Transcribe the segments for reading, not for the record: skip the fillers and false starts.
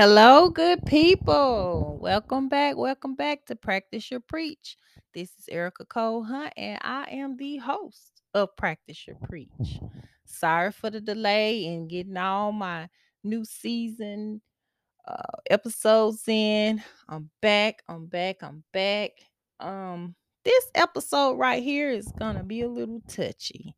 Hello, good people. Welcome back to Practice Your Preach. This is Erica Cole Hunt, and I am the host of Practice Your Preach. Sorry for the delay in getting all my new season episodes in. I'm back. This episode right here is going to be a little touchy.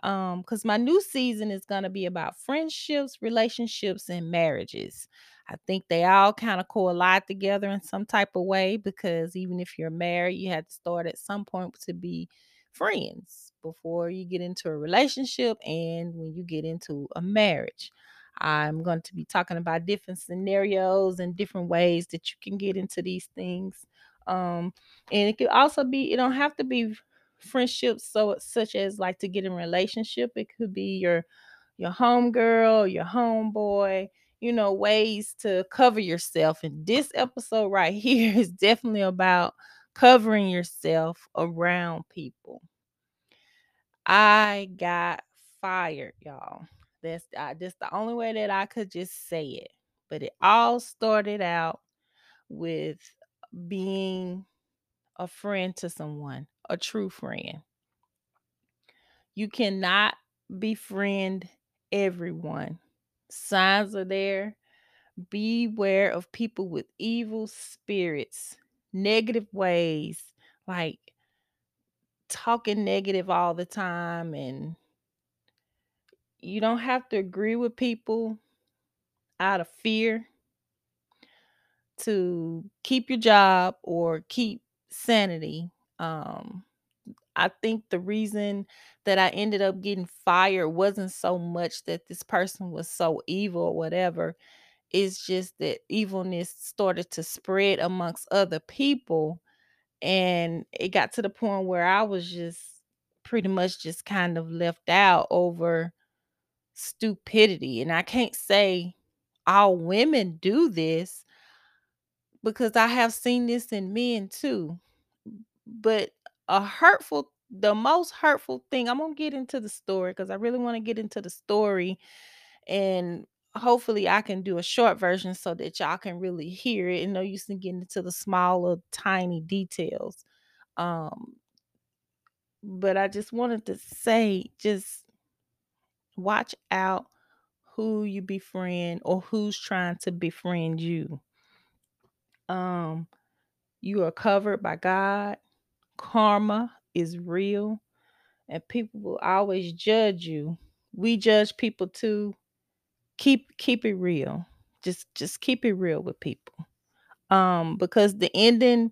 Because my new season is going to be about friendships, relationships, and marriages. I think they all kind of collide together in some type of way, because even if you're married, you have to start at some point to be friends before you get into a relationship and when you get into a marriage. I'm going to be talking about different scenarios and different ways that you can get into these things. And it could also be, it don't have to be friendships such as like to get in a relationship. It could be your homegirl, your homeboy, you know, ways to cover yourself. And this episode right here is definitely about covering yourself around people. I got fired, y'all. That's the only way that I could just say it. But it all started out with being a friend to someone, a true friend. You cannot befriend everyone. Signs are there. Beware of people with evil spirits, negative ways, like talking negative all the time. And you don't have to agree with people out of fear to keep your job or keep sanity. I think the reason that I ended up getting fired wasn't so much that this person was so evil or whatever. It's just that evilness started to spread amongst other people. And it got to the point where I was just pretty much just kind of left out over stupidity. And I can't say all women do this, because I have seen this in men too. But the most hurtful thing, I'm going to get into the story, because I really want to get into the story, and hopefully I can do a short version so that y'all can really hear it, and no use in getting into the smaller, tiny details. But I just wanted to say, just watch out who you befriend or who's trying to befriend you. You are covered by God. Karma is real, and people will always judge you. We judge people too. Keep it real. Just keep it real with people. Because the ending,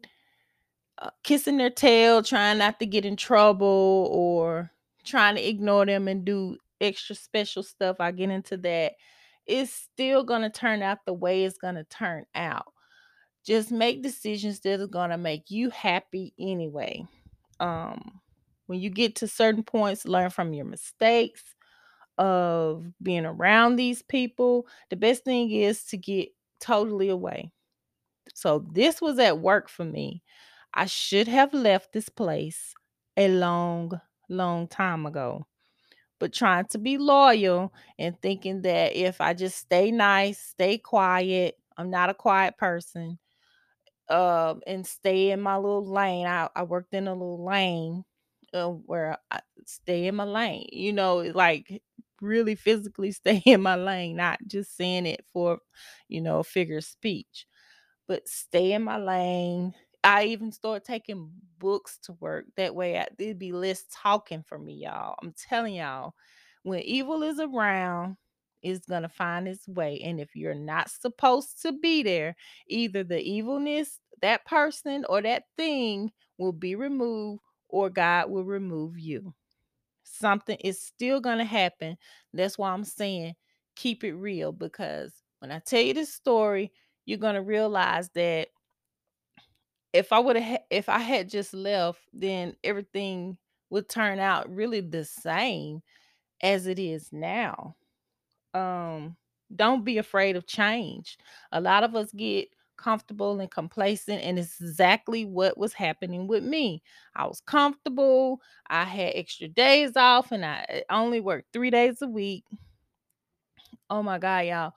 kissing their tail, trying not to get in trouble, or trying to ignore them and do extra special stuff, I get into that, it's still going to turn out the way it's going to turn out. Just make decisions that are going to make you happy anyway. When you get to certain points, learn from your mistakes of being around these people. The best thing is to get totally away. So this was at work for me. I should have left this place a long, long time ago. But trying to be loyal and thinking that if I just stay nice, stay quiet, I'm not a quiet person, and stay in my little lane. I worked in a little lane where I stay in my lane, you know, like really physically stay in my lane, not just saying it for, you know, figure of speech, but stay in my lane. I even started taking books to work. That way it'd be less talking for me, y'all. I'm telling y'all, when evil is around, it's going to find its way. And if you're not supposed to be there, either the evilness, that person or that thing will be removed, or God will remove you. Something is still going to happen. That's why I'm saying keep it real, because when I tell you this story, you're going to realize that if I had just left, then everything would turn out really the same as it is now. Don't be afraid of change. A lot of us get comfortable and complacent, and it's exactly what was happening with me. I was comfortable. I had extra days off, and I only worked 3 days a week. Oh my God, y'all.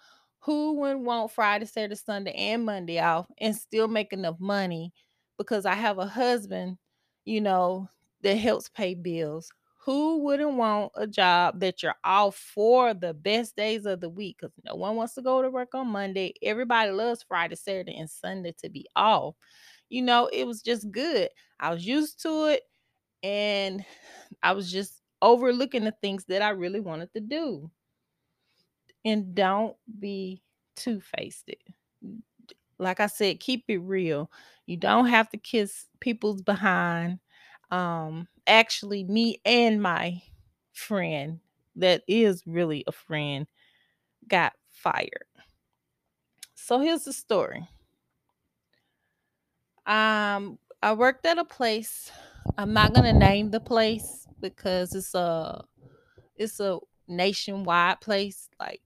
Who wouldn't want Friday, Saturday, Sunday, and Monday off and still make enough money? Because I have a husband, you know, that helps pay bills. Who wouldn't want a job that you're off for the best days of the week? Because no one wants to go to work on Monday. Everybody loves Friday, Saturday, and Sunday to be off. You know, it was just good. I was used to it, and I was just overlooking the things that I really wanted to do. And don't be two-faced. Like I said, keep it real. You don't have to kiss people's behind. Actually, me and my friend that is really a friend got fired. So here's the story. I worked at a place. I'm not going to name the place because it's a nationwide place, like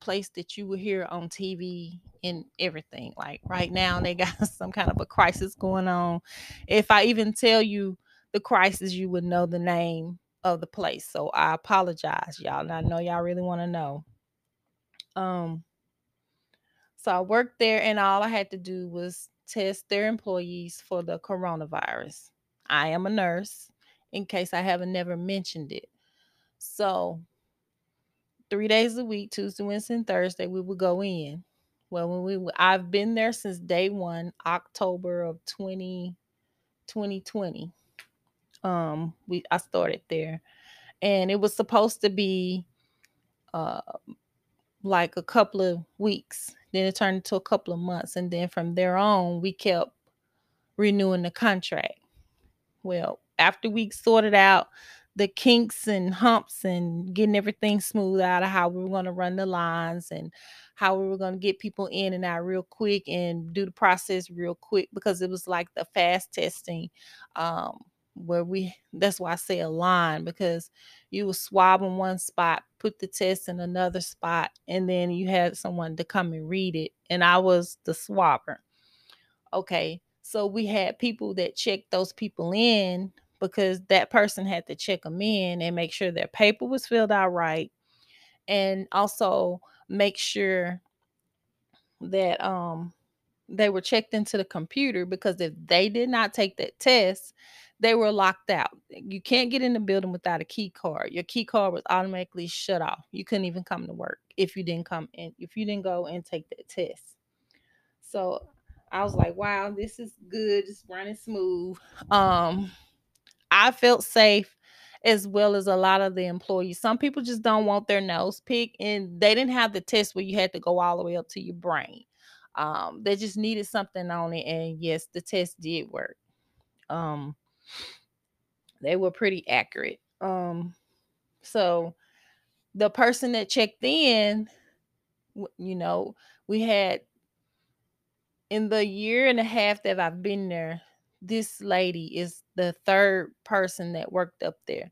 place that you will hear on TV and everything. Like right now they got some kind of a crisis going on. If I even tell you the crisis, you would know the name of the place. So I apologize, y'all. And I know y'all really want to know. So I worked there and all I had to do was test their employees for the coronavirus. I am a nurse, in case I haven't never mentioned it. So 3 days a week, Tuesday, Wednesday, and Thursday, we would go in. Well, I've been there since day one, October of 2020. I started there, and it was supposed to be like a couple of weeks. Then it turned into a couple of months, and then from there on, we kept renewing the contract. Well, after we sorted out the kinks and humps and getting everything smooth out of how we were going to run the lines and how we were going to get people in and out real quick and do the process real quick, because it was like the fast testing, that's why I say a line, because you would swab in one spot, put the test in another spot, and then you had someone to come and read it. And I was the swabber. Okay. So we had people that checked those people in, because that person had to check them in and make sure their paper was filled out right. And also make sure that they were checked into the computer, because if they did not take that test, they were locked out. You can't get in the building without a key card. Your key card was automatically shut off. You couldn't even come to work if you didn't come in, if you didn't go and take that test. So I was like, wow, this is good. It's running smooth. I felt safe, as well as a lot of the employees. Some people just don't want their nose picked, and they didn't have the test where you had to go all the way up to your brain. They just needed something on it. And yes, the test did work. They were pretty accurate. So the person that checked in, you know, we had, in the year and a half that I've been there, this lady is the third person that worked up there.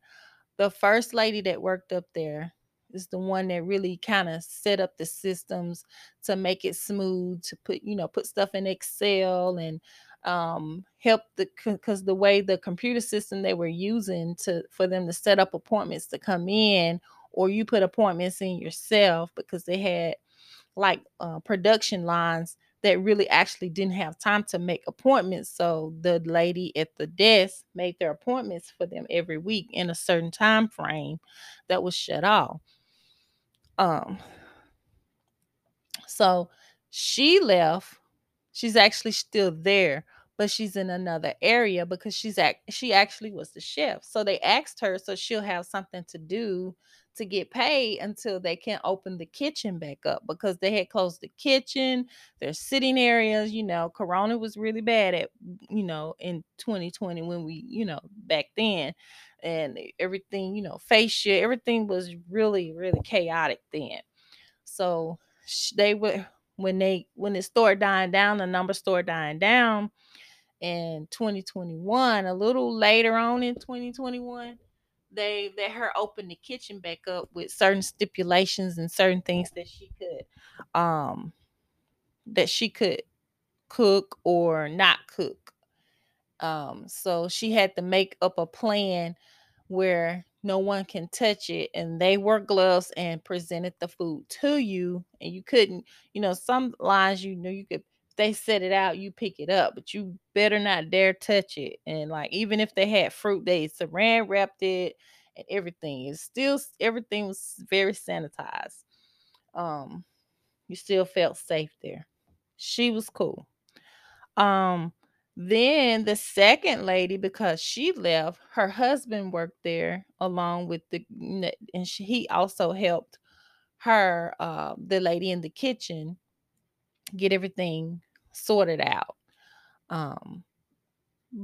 The first lady that worked up there is the one that really kind of set up the systems to make it smooth, to put stuff in Excel and help because the way the computer system they were using for them to set up appointments to come in, or you put appointments in yourself, because they had like production lines that really actually didn't have time to make appointments. So the lady at the desk made their appointments for them every week in a certain time frame that was shut off. So she left. She's actually still there, but she's in another area, because she actually was the chef. So they asked her, so she'll have something to do to get paid until they can open the kitchen back up, because they had closed the kitchen, their sitting areas. You know, Corona was really bad in 2020 when we, back then, and everything, face shit, everything was really, really chaotic then. So they would, when it started dying down, the numbers started dying down in 2021, a little later on in 2021, they let her open the kitchen back up with certain stipulations and certain things that she could cook or not cook. So she had to make up a plan where no one can touch it, and they wore gloves and presented the food to you, and you couldn't, some lines, you could, they set it out, you pick it up, but you better not dare touch it. And even if they had fruit, they saran wrapped it and everything. It's still, everything was very sanitized. You still felt safe there. She was cool. Then the second lady, because she left, her husband worked there along with he also helped her, the lady in the kitchen, get everything sorted out.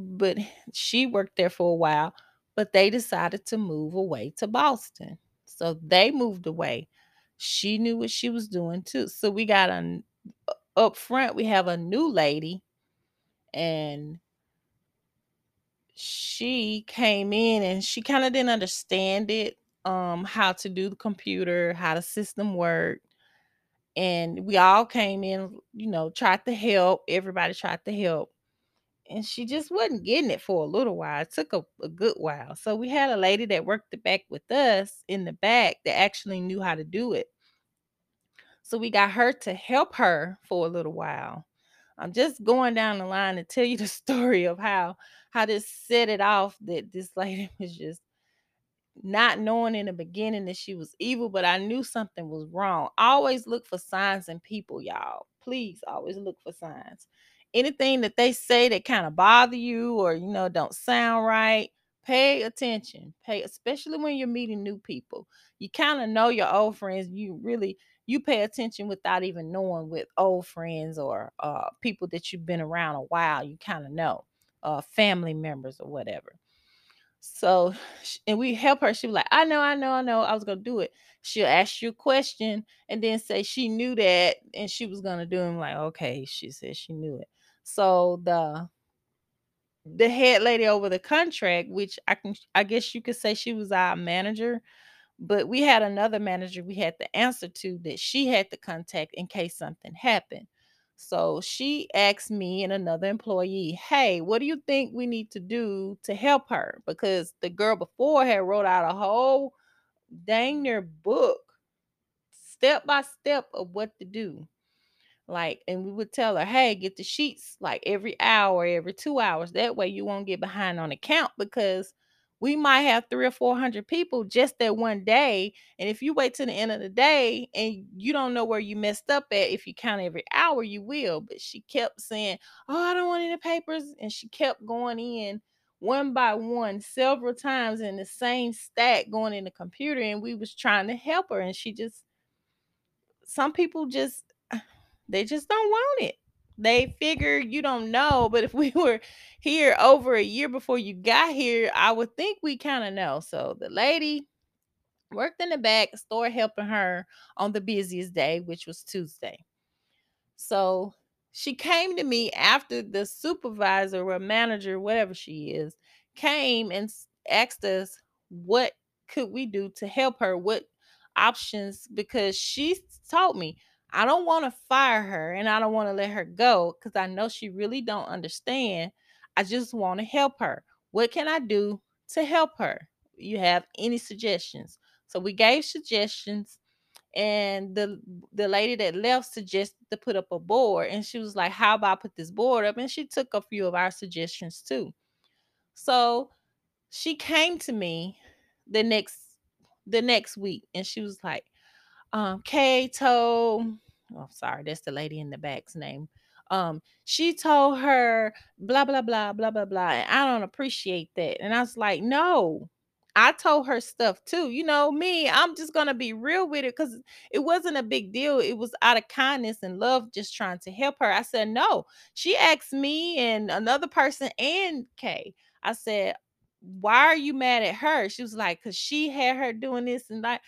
But she worked there for a while, but they decided to move away to Boston. So they moved away. She knew what she was doing too. So we got up front, we have a new lady. And she came in and she kind of didn't understand it, how to do the computer, how the system worked. And we all came in, tried to help. Everybody tried to help. And she just wasn't getting it for a little while. It took a good while. So we had a lady that worked the back with us in the back that actually knew how to do it. So we got her to help her for a little while. I'm just going down the line to tell you the story of how this set it off, that this lady was just not knowing in the beginning that she was evil, but I knew something was wrong. Always look for signs in people, y'all. Please always look for signs. Anything that they say that kind of bother you or, don't sound right, pay attention. Especially when you're meeting new people. You kind of know your old friends. You pay attention without even knowing with old friends or people that you've been around a while. You kind of know, family members or whatever. So, and we help her. She was like, I know. I was going to do it. She'll ask you a question and then say she knew that and she was going to do it. I'm like, okay, she said she knew it. So the head lady over the contract, which I guess you could say she was our manager. But we had another manager we had to answer to that she had to contact in case something happened. So she asked me and another employee, hey, what do you think we need to do to help her? Because the girl before had wrote out a whole dang near book, step by step, of what to do. And we would tell her, hey, get the sheets every hour, every 2 hours. That way you won't get behind on the count, because we might have 300 or 400 people just that one day. And if you wait till the end of the day and you don't know where you messed up at, if you count every hour, you will. But she kept saying, oh, I don't want any papers. And she kept going in one by one several times in the same stack going in the computer. And we was trying to help her. And she just, some people just, they just don't want it. They figure you don't know, but if we were here over a year before you got here, I would think we kind of know. So the lady worked in the back store helping her on the busiest day, which was Tuesday. So she came to me after the supervisor or manager, whatever she is, came and asked us what could we do to help her, what options, because she told me, I don't want to fire her and I don't want to let her go because I know she really don't understand. I just want to help her. What can I do to help her? You have any suggestions? So we gave suggestions, and the lady that left suggested to put up a board, and she was like, how about I put this board up? And she took a few of our suggestions too. So she came to me the next week and she was like, Kay told, I'm sorry, that's the lady in the back's name. She told her blah, blah, blah, blah, blah, blah. And I don't appreciate that. And I was like, no, I told her stuff too. Me, I'm just going to be real with it because it wasn't a big deal. It was out of kindness and love, just trying to help her. I said, no, she asked me and another person and Kay. I said, why are you mad at her? She was like, because she had her doing this and that.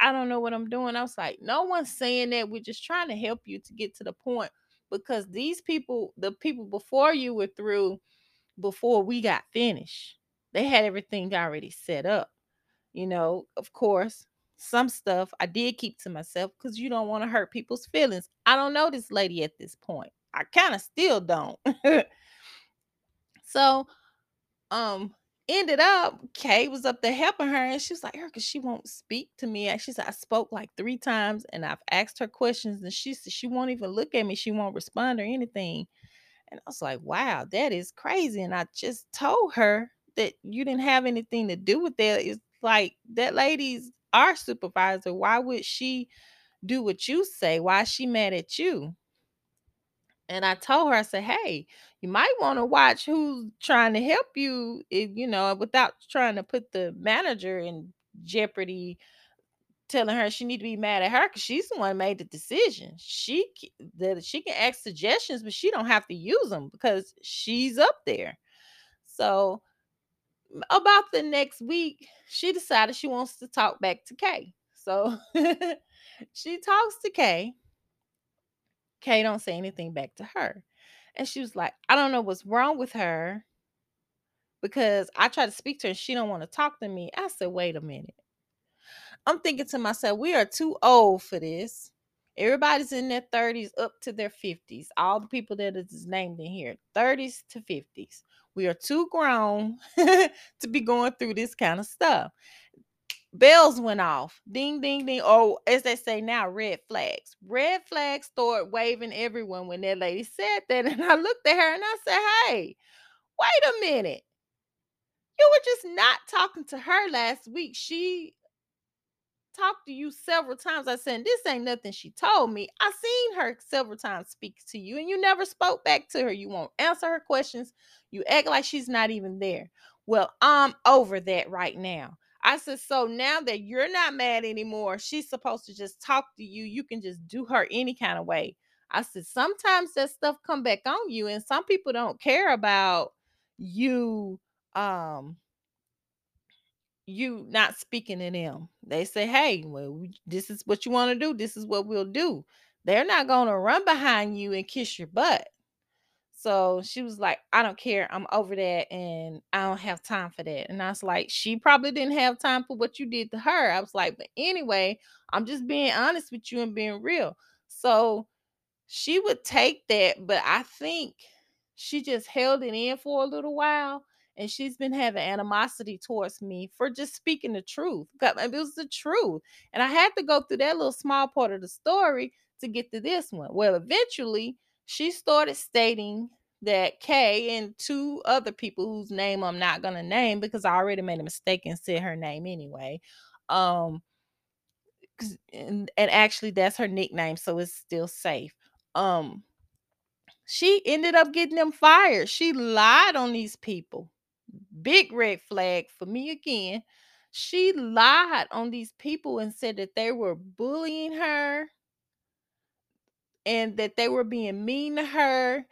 I don't know what I'm doing. I was like, no one's saying that. We're just trying to help you to get to the point, because these people, the people before you were through, before we got finished, they had everything already set up. Of course, some stuff I did keep to myself because you don't want to hurt people's feelings. I don't know this lady at this point. I kind of still don't. So, ended up, Kay was up there helping her, and she was like, Erica, she won't speak to me. And she said, I spoke like 3 times, and I've asked her questions, and she said she won't even look at me. She won't respond or anything. And I was like, wow, that is crazy. And I just told her that you didn't have anything to do with that. It's like, that lady's our supervisor. Why would she do what you say? Why is she mad at you? And I told her, I said, hey, you might want to watch who's trying to help you, if, you know, without trying to put the manager in jeopardy, telling her she need to be mad at her because she's the one made the decision. She can ask suggestions, but she don't have to use them because she's up there. So about the next week, she decided she wants to talk back to Kay. So she talks to Kay. Kay don't say anything back to her. And she was like, I don't know what's wrong with her because I try to speak to her and she don't want to talk to me. I said, wait a minute. I'm thinking to myself, we are too old for this. Everybody's in their 30s up to their 50s. All the people that is named in here, 30s to 50s. We are too grown to be going through this kind of stuff. Bells went off. Ding, ding, ding. Oh, as they say now, red flags. Red flags started waving everyone when that lady said that. And I looked at her and I said, hey, wait a minute. You were just not talking to her last week. She talked to you several times. I said, this ain't nothing she told me. I seen her several times speak to you and you never spoke back to her. You won't answer her questions. You act like she's not even there. Well, I'm over that right now. I said, so now that you're not mad anymore, she's supposed to just talk to you. You can just do her any kind of way. I said, sometimes that stuff come back on you, and some people don't care about you, you not speaking to them. They say, hey, well, this is what you want to do. This is what we'll do. They're not going to run behind you and kiss your butt. So she was like, I don't care. I'm over that. And I don't have time for that. And I was like, she probably didn't have time for what you did to her. I was like, but anyway, I'm just being honest with you and being real. So she would take that. But I think she just held it in for a little while. And she's been having animosity towards me for just speaking the truth. It was the truth. And I had to go through that little small part of the story to get to this one. Well, eventually, she started stating that Kay and 2 other people whose name I'm not going to name because I already made a mistake and said her name anyway. And actually that's her nickname, so it's still safe. She ended up getting them fired. She lied on these people. Big red flag for me again. She lied on these people and said that they were bullying her, and that they were being mean to her,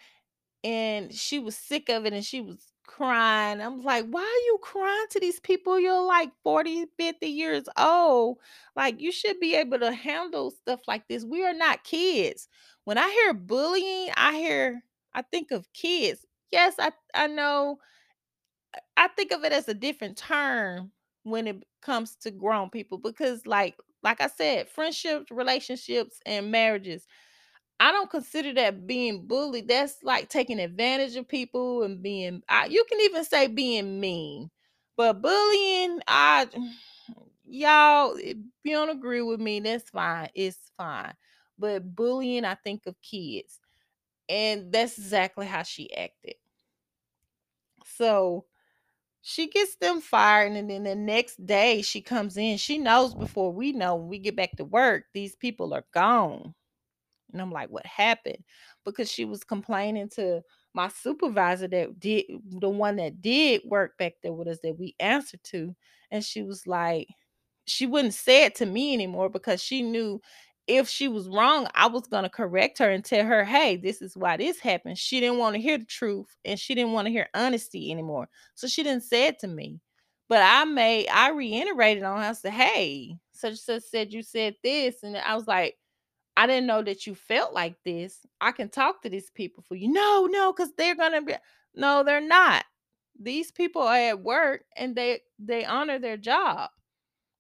and she was sick of it, and she was crying. I'm like, why are you crying to these people? You're like 40, 50 years old. Like, you should be able to handle stuff like this. We are not kids. When I hear bullying, I think of kids. Yes, I know. I think of it as a different term when it comes to grown people, because like I said, friendships, relationships, and marriages, I don't consider that being bullied. That's like taking advantage of people and being, you can even say being mean, but bullying, y'all, if you don't agree with me, that's fine. It's fine. But bullying, I think of kids, and that's exactly how she acted. So she gets them fired, and then the next day she comes in. She knows before we know, when we get back to work, these people are gone. And I'm like, what happened? Because she was complaining to my supervisor the one that did work back there with us that we answered to. And she was like, she wouldn't say it to me anymore because she knew if she was wrong, I was going to correct her and tell her, hey, this is why this happened. She didn't want to hear the truth, and she didn't want to hear honesty anymore. So she didn't say it to me. But I reiterated on her. I said, hey, such and such said you said this. And I was like, I didn't know that you felt like this. I can talk to these people for you. No, because they're going to be, no, they're not. These people are at work, and they honor their job.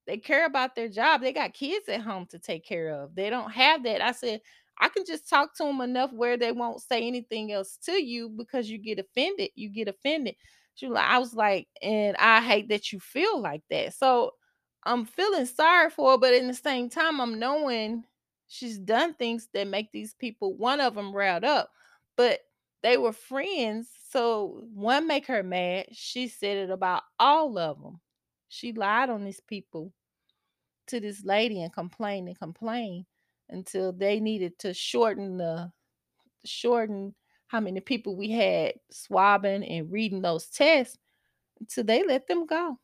They care about their job. They got kids at home to take care of. They don't have that. I said, I can just talk to them enough where they won't say anything else to you because you get offended. She was like, I was like, and I hate that you feel like that. So I'm feeling sorry for her, but in the same time, I'm knowing she's done things that make these people, one of them, riled up. But they were friends, so one make her mad. She said it about all of them. She lied on these people to this lady and complained until they needed to shorten how many people we had swabbing and reading those tests. So they let them go.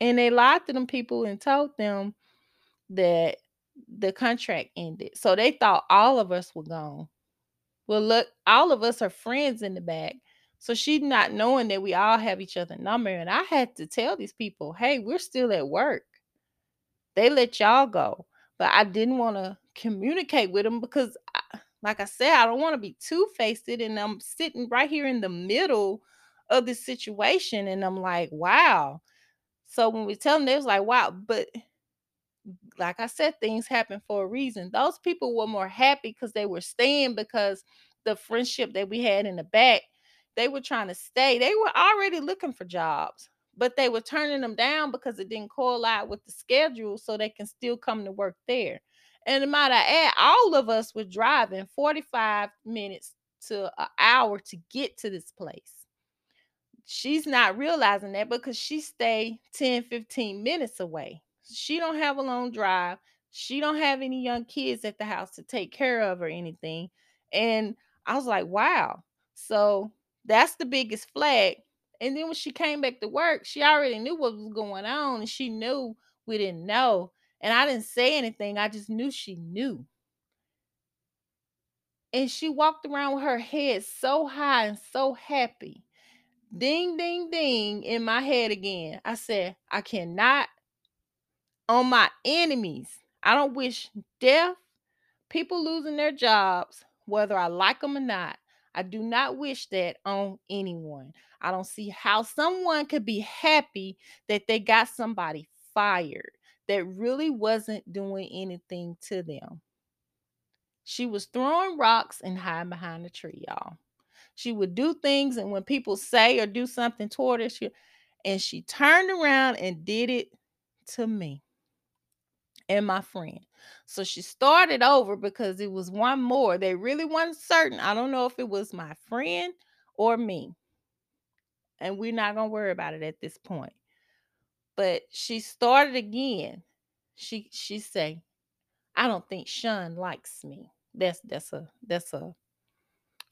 And they lied to them people and told them that the contract ended. So they thought all of us were gone. Well, look, all of us are friends in the back. So she's not knowing that we all have each other's number. And I had to tell these people, hey, we're still at work. They let y'all go. But I didn't want to communicate with them because, like I said, I don't want to be two-faced. And I'm sitting right here in the middle of this situation. And I'm like, wow. So when we tell them, they was like, wow. But like I said, things happen for a reason. Those people were more happy because they were staying, because the friendship that we had in the back, they were trying to stay. They were already looking for jobs, but they were turning them down because it didn't correlate with the schedule, so they can still come to work there. And might I add, all of us were driving 45 minutes to an hour to get to this place. She's not realizing that because she stayed 10, 15 minutes away. She don't have a long drive. She don't have any young kids at the house to take care of or anything. And I was like, wow. So that's the biggest flag. And then when she came back to work, she already knew what was going on. And she knew we didn't know. And I didn't say anything. I just knew she knew. And she walked around with her head so high and so happy. Ding, ding, ding in my head again. I said, I cannot on my enemies. I don't wish death, people losing their jobs, whether I like them or not. I do not wish that on anyone. I don't see how someone could be happy that they got somebody fired that really wasn't doing anything to them. She was throwing rocks and hiding behind a tree, y'all. She would do things, and when people say or do something toward her, she turned around and did it to me and my friend. So she started over because it was one more. They really weren't certain. I don't know if it was my friend or me. And we're not going to worry about it at this point. But she started again. She say, I don't think Sean likes me. That's a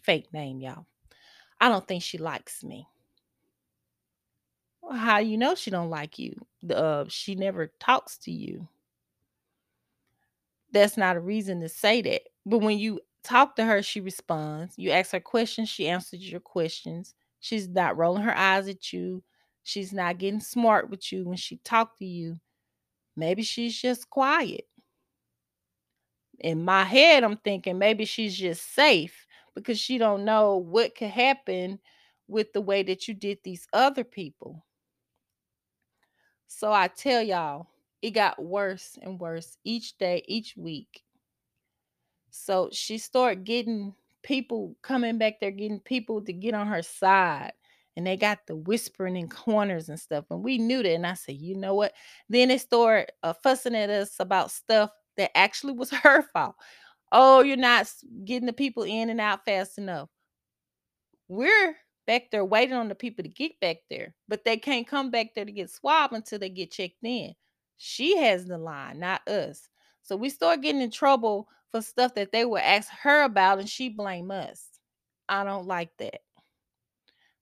fake name, y'all. I don't think she likes me. Well, how you know she don't like you? She never talks to you. That's not a reason to say that. But when you talk to her, she responds. You ask her questions, she answers your questions. She's not rolling her eyes at you. She's not getting smart with you when she talks to you. Maybe she's just quiet. In my head, I'm thinking maybe she's just safe because she don't know what could happen with the way that you did these other people. So I tell y'all, it got worse and worse each day, each week. So she started getting people coming back there, getting people to get on her side. And they got the whispering in corners and stuff. And we knew that. And I said, you know what? Then they started fussing at us about stuff that actually was her fault. Oh, you're not getting the people in and out fast enough. We're back there waiting on the people to get back there. But they can't come back there to get swabbed until they get checked in. She has the line, not us. So we start getting in trouble for stuff that they would ask her about and she blame us. I don't like that.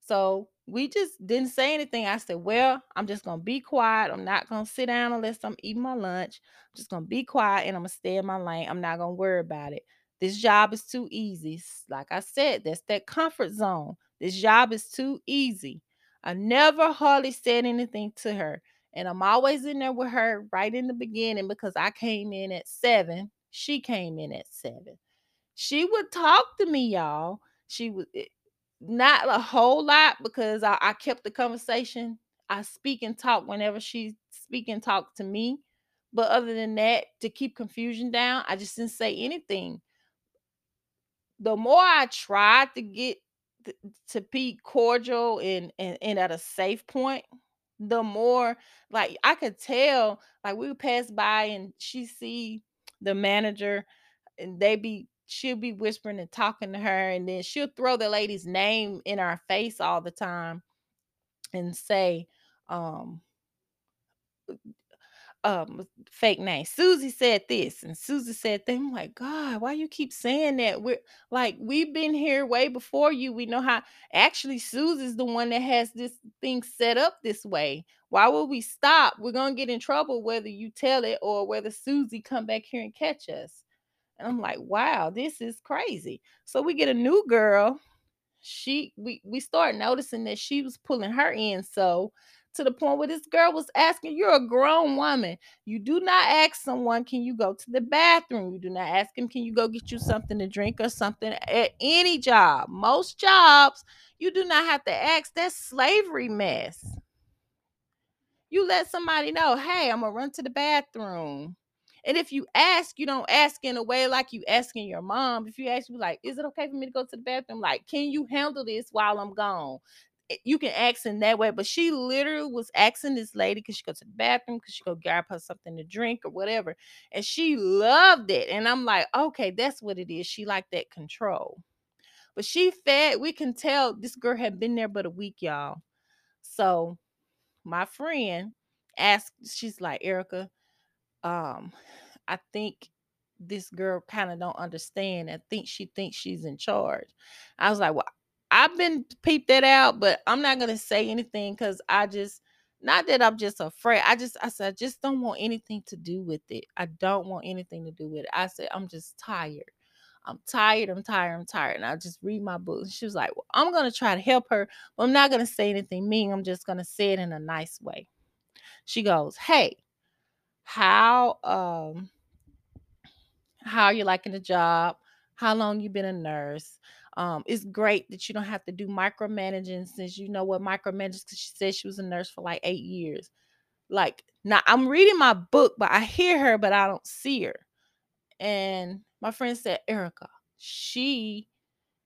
So we just didn't say anything. I said, well, I'm just going to be quiet. I'm not going to sit down unless I'm eating my lunch. I'm just going to be quiet and I'm going to stay in my lane. I'm not going to worry about it. This job is too easy. Like I said, that's that comfort zone. This job is too easy. I never hardly said anything to her. And I'm always in there with her right in the beginning because I came in at 7. She came in at 7. She would talk to me, y'all. She would... Not a whole lot because I kept the conversation. I speak and talk whenever she speak and talk to me. But other than that, to keep confusion down, I just didn't say anything. The more I tried to get to be cordial and at a safe point, the more, like, I could tell, like, we would pass by and she see the manager and she'll be whispering and talking to her, and then she'll throw the lady's name in our face all the time and say, fake name. Susie said this and Susie said that. I'm like, God, why you keep saying that? We're like, we've been here way before you. We know how. Actually, Susie's the one that has this thing set up this way. Why would we stop? We're gonna get in trouble whether you tell it or whether Susie come back here and catch us. And I'm like, wow, this is crazy. So we get a new girl. We start noticing that she was pulling her in, so to the point where this girl was asking, you're a grown woman. You do not ask someone, can you go to the bathroom? You do not ask him, can you go get you something to drink or something at any job? Most jobs, you do not have to ask. That's slavery mess. You let somebody know, hey, I'm going to run to the bathroom. And if you ask, you don't ask in a way like you asking your mom. If you ask, you like, is it okay for me to go to the bathroom? Like, can you handle this while I'm gone? You can ask in that way, but she literally was asking this lady, could she go to the bathroom, could she go grab her something to drink or whatever, and she loved it. And I'm like, okay, that's what it is. She liked that control. But we can tell this girl had been there but a week, y'all. So my friend asked, she's like, Erica, I think this girl kind of don't understand. I think she thinks she's in charge. I was like, well, I've been peeped that out, but I'm not going to say anything because not that I'm just afraid. I said, I just don't want anything to do with it. I don't want anything to do with it. I said, I'm just tired. I'm tired. And I just read my book. And she was like, well, I'm going to try to help her, but I'm not going to say anything mean. I'm just going to say it in a nice way. She goes, hey, how are you liking the job? How long you been a nurse? It's great that you don't have to do micromanaging, since you know what micromanaging, because she said she was a nurse for like 8 years. Like, now I'm reading my book, but I hear her, but I don't see her. And my friend said, Erica, she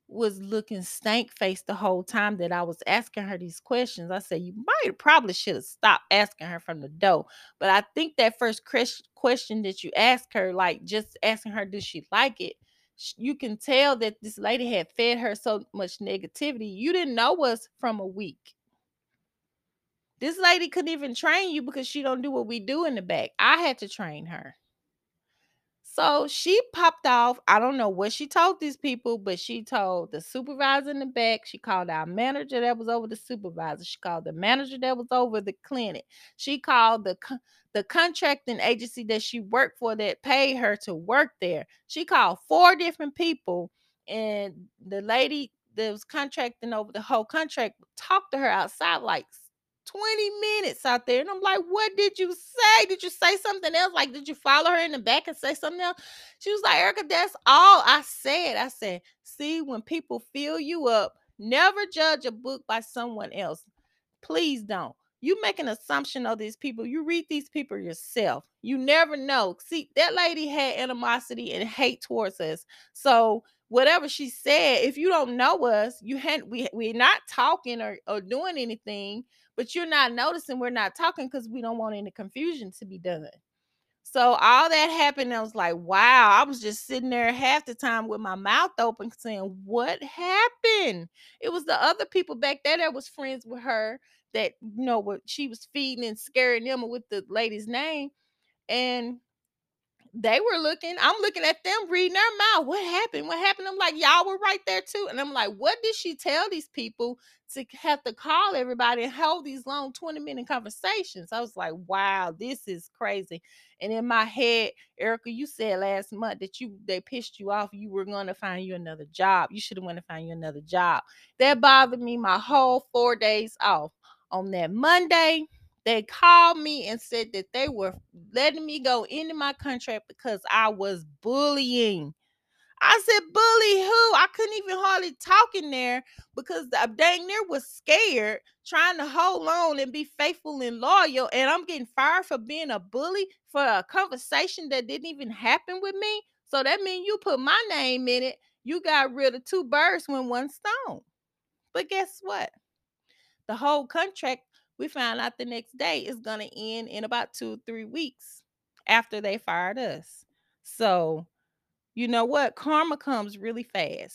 was looking stank-faced the whole time that I was asking her these questions. I said, you probably should have stopped asking her from the door. But I think that first question that you asked her, like just asking her, does she like it? You can tell that this lady had fed her so much negativity. You didn't know us from a week. This lady couldn't even train you because she don't do what we do in the back. I had to train her. So she popped off. I don't know what she told these people, but she told the supervisor in the back. She called our manager that was over the supervisor. She called the manager that was over the clinic. She called the contracting agency that she worked for that paid her to work there. She called 4 different people, and the lady that was contracting over the whole contract talked to her outside like 20 minutes out there. And I'm like, what did you say? Did you say something else? Like, did you follow her in the back and say something else? She was like, Erica, that's all I said. I said, see, when people fill you up, never judge a book by someone else. Please don't. You make an assumption of these people. You read these people yourself. You never know. See, that lady had animosity and hate towards us. So whatever she said, if you don't know us, we're not talking or doing anything, but you're not noticing we're not talking because we don't want any confusion to be done. So all that happened, I was like, wow, I was just sitting there half the time with my mouth open saying, what happened? It was the other people back there that was friends with her that, you know, what she was feeding and scaring them with the lady's name. And they were looking, I'm looking at them reading their mouth. What happened? What happened? I'm like, y'all were right there too. And I'm like, what did she tell these people to have to call everybody and hold these long 20-minute conversations? I was like, wow, this is crazy. And in my head, Erica, you said last month that they pissed you off. You were going to find you another job. You should have went and find you another job. That bothered me my whole 4 days off. On that Monday, they called me and said that they were letting me go into my contract because I was bullying. I said, bully who? I couldn't even hardly talk in there because I dang near was scared, trying to hold on and be faithful and loyal. And I'm getting fired for being a bully for a conversation that didn't even happen with me. So that means you put my name in it. You got rid of 2 birds with one stone. But guess what? The whole contract, we found out the next day, is going to end in about 2-3 weeks after they fired us. So, you know what? Karma comes really fast.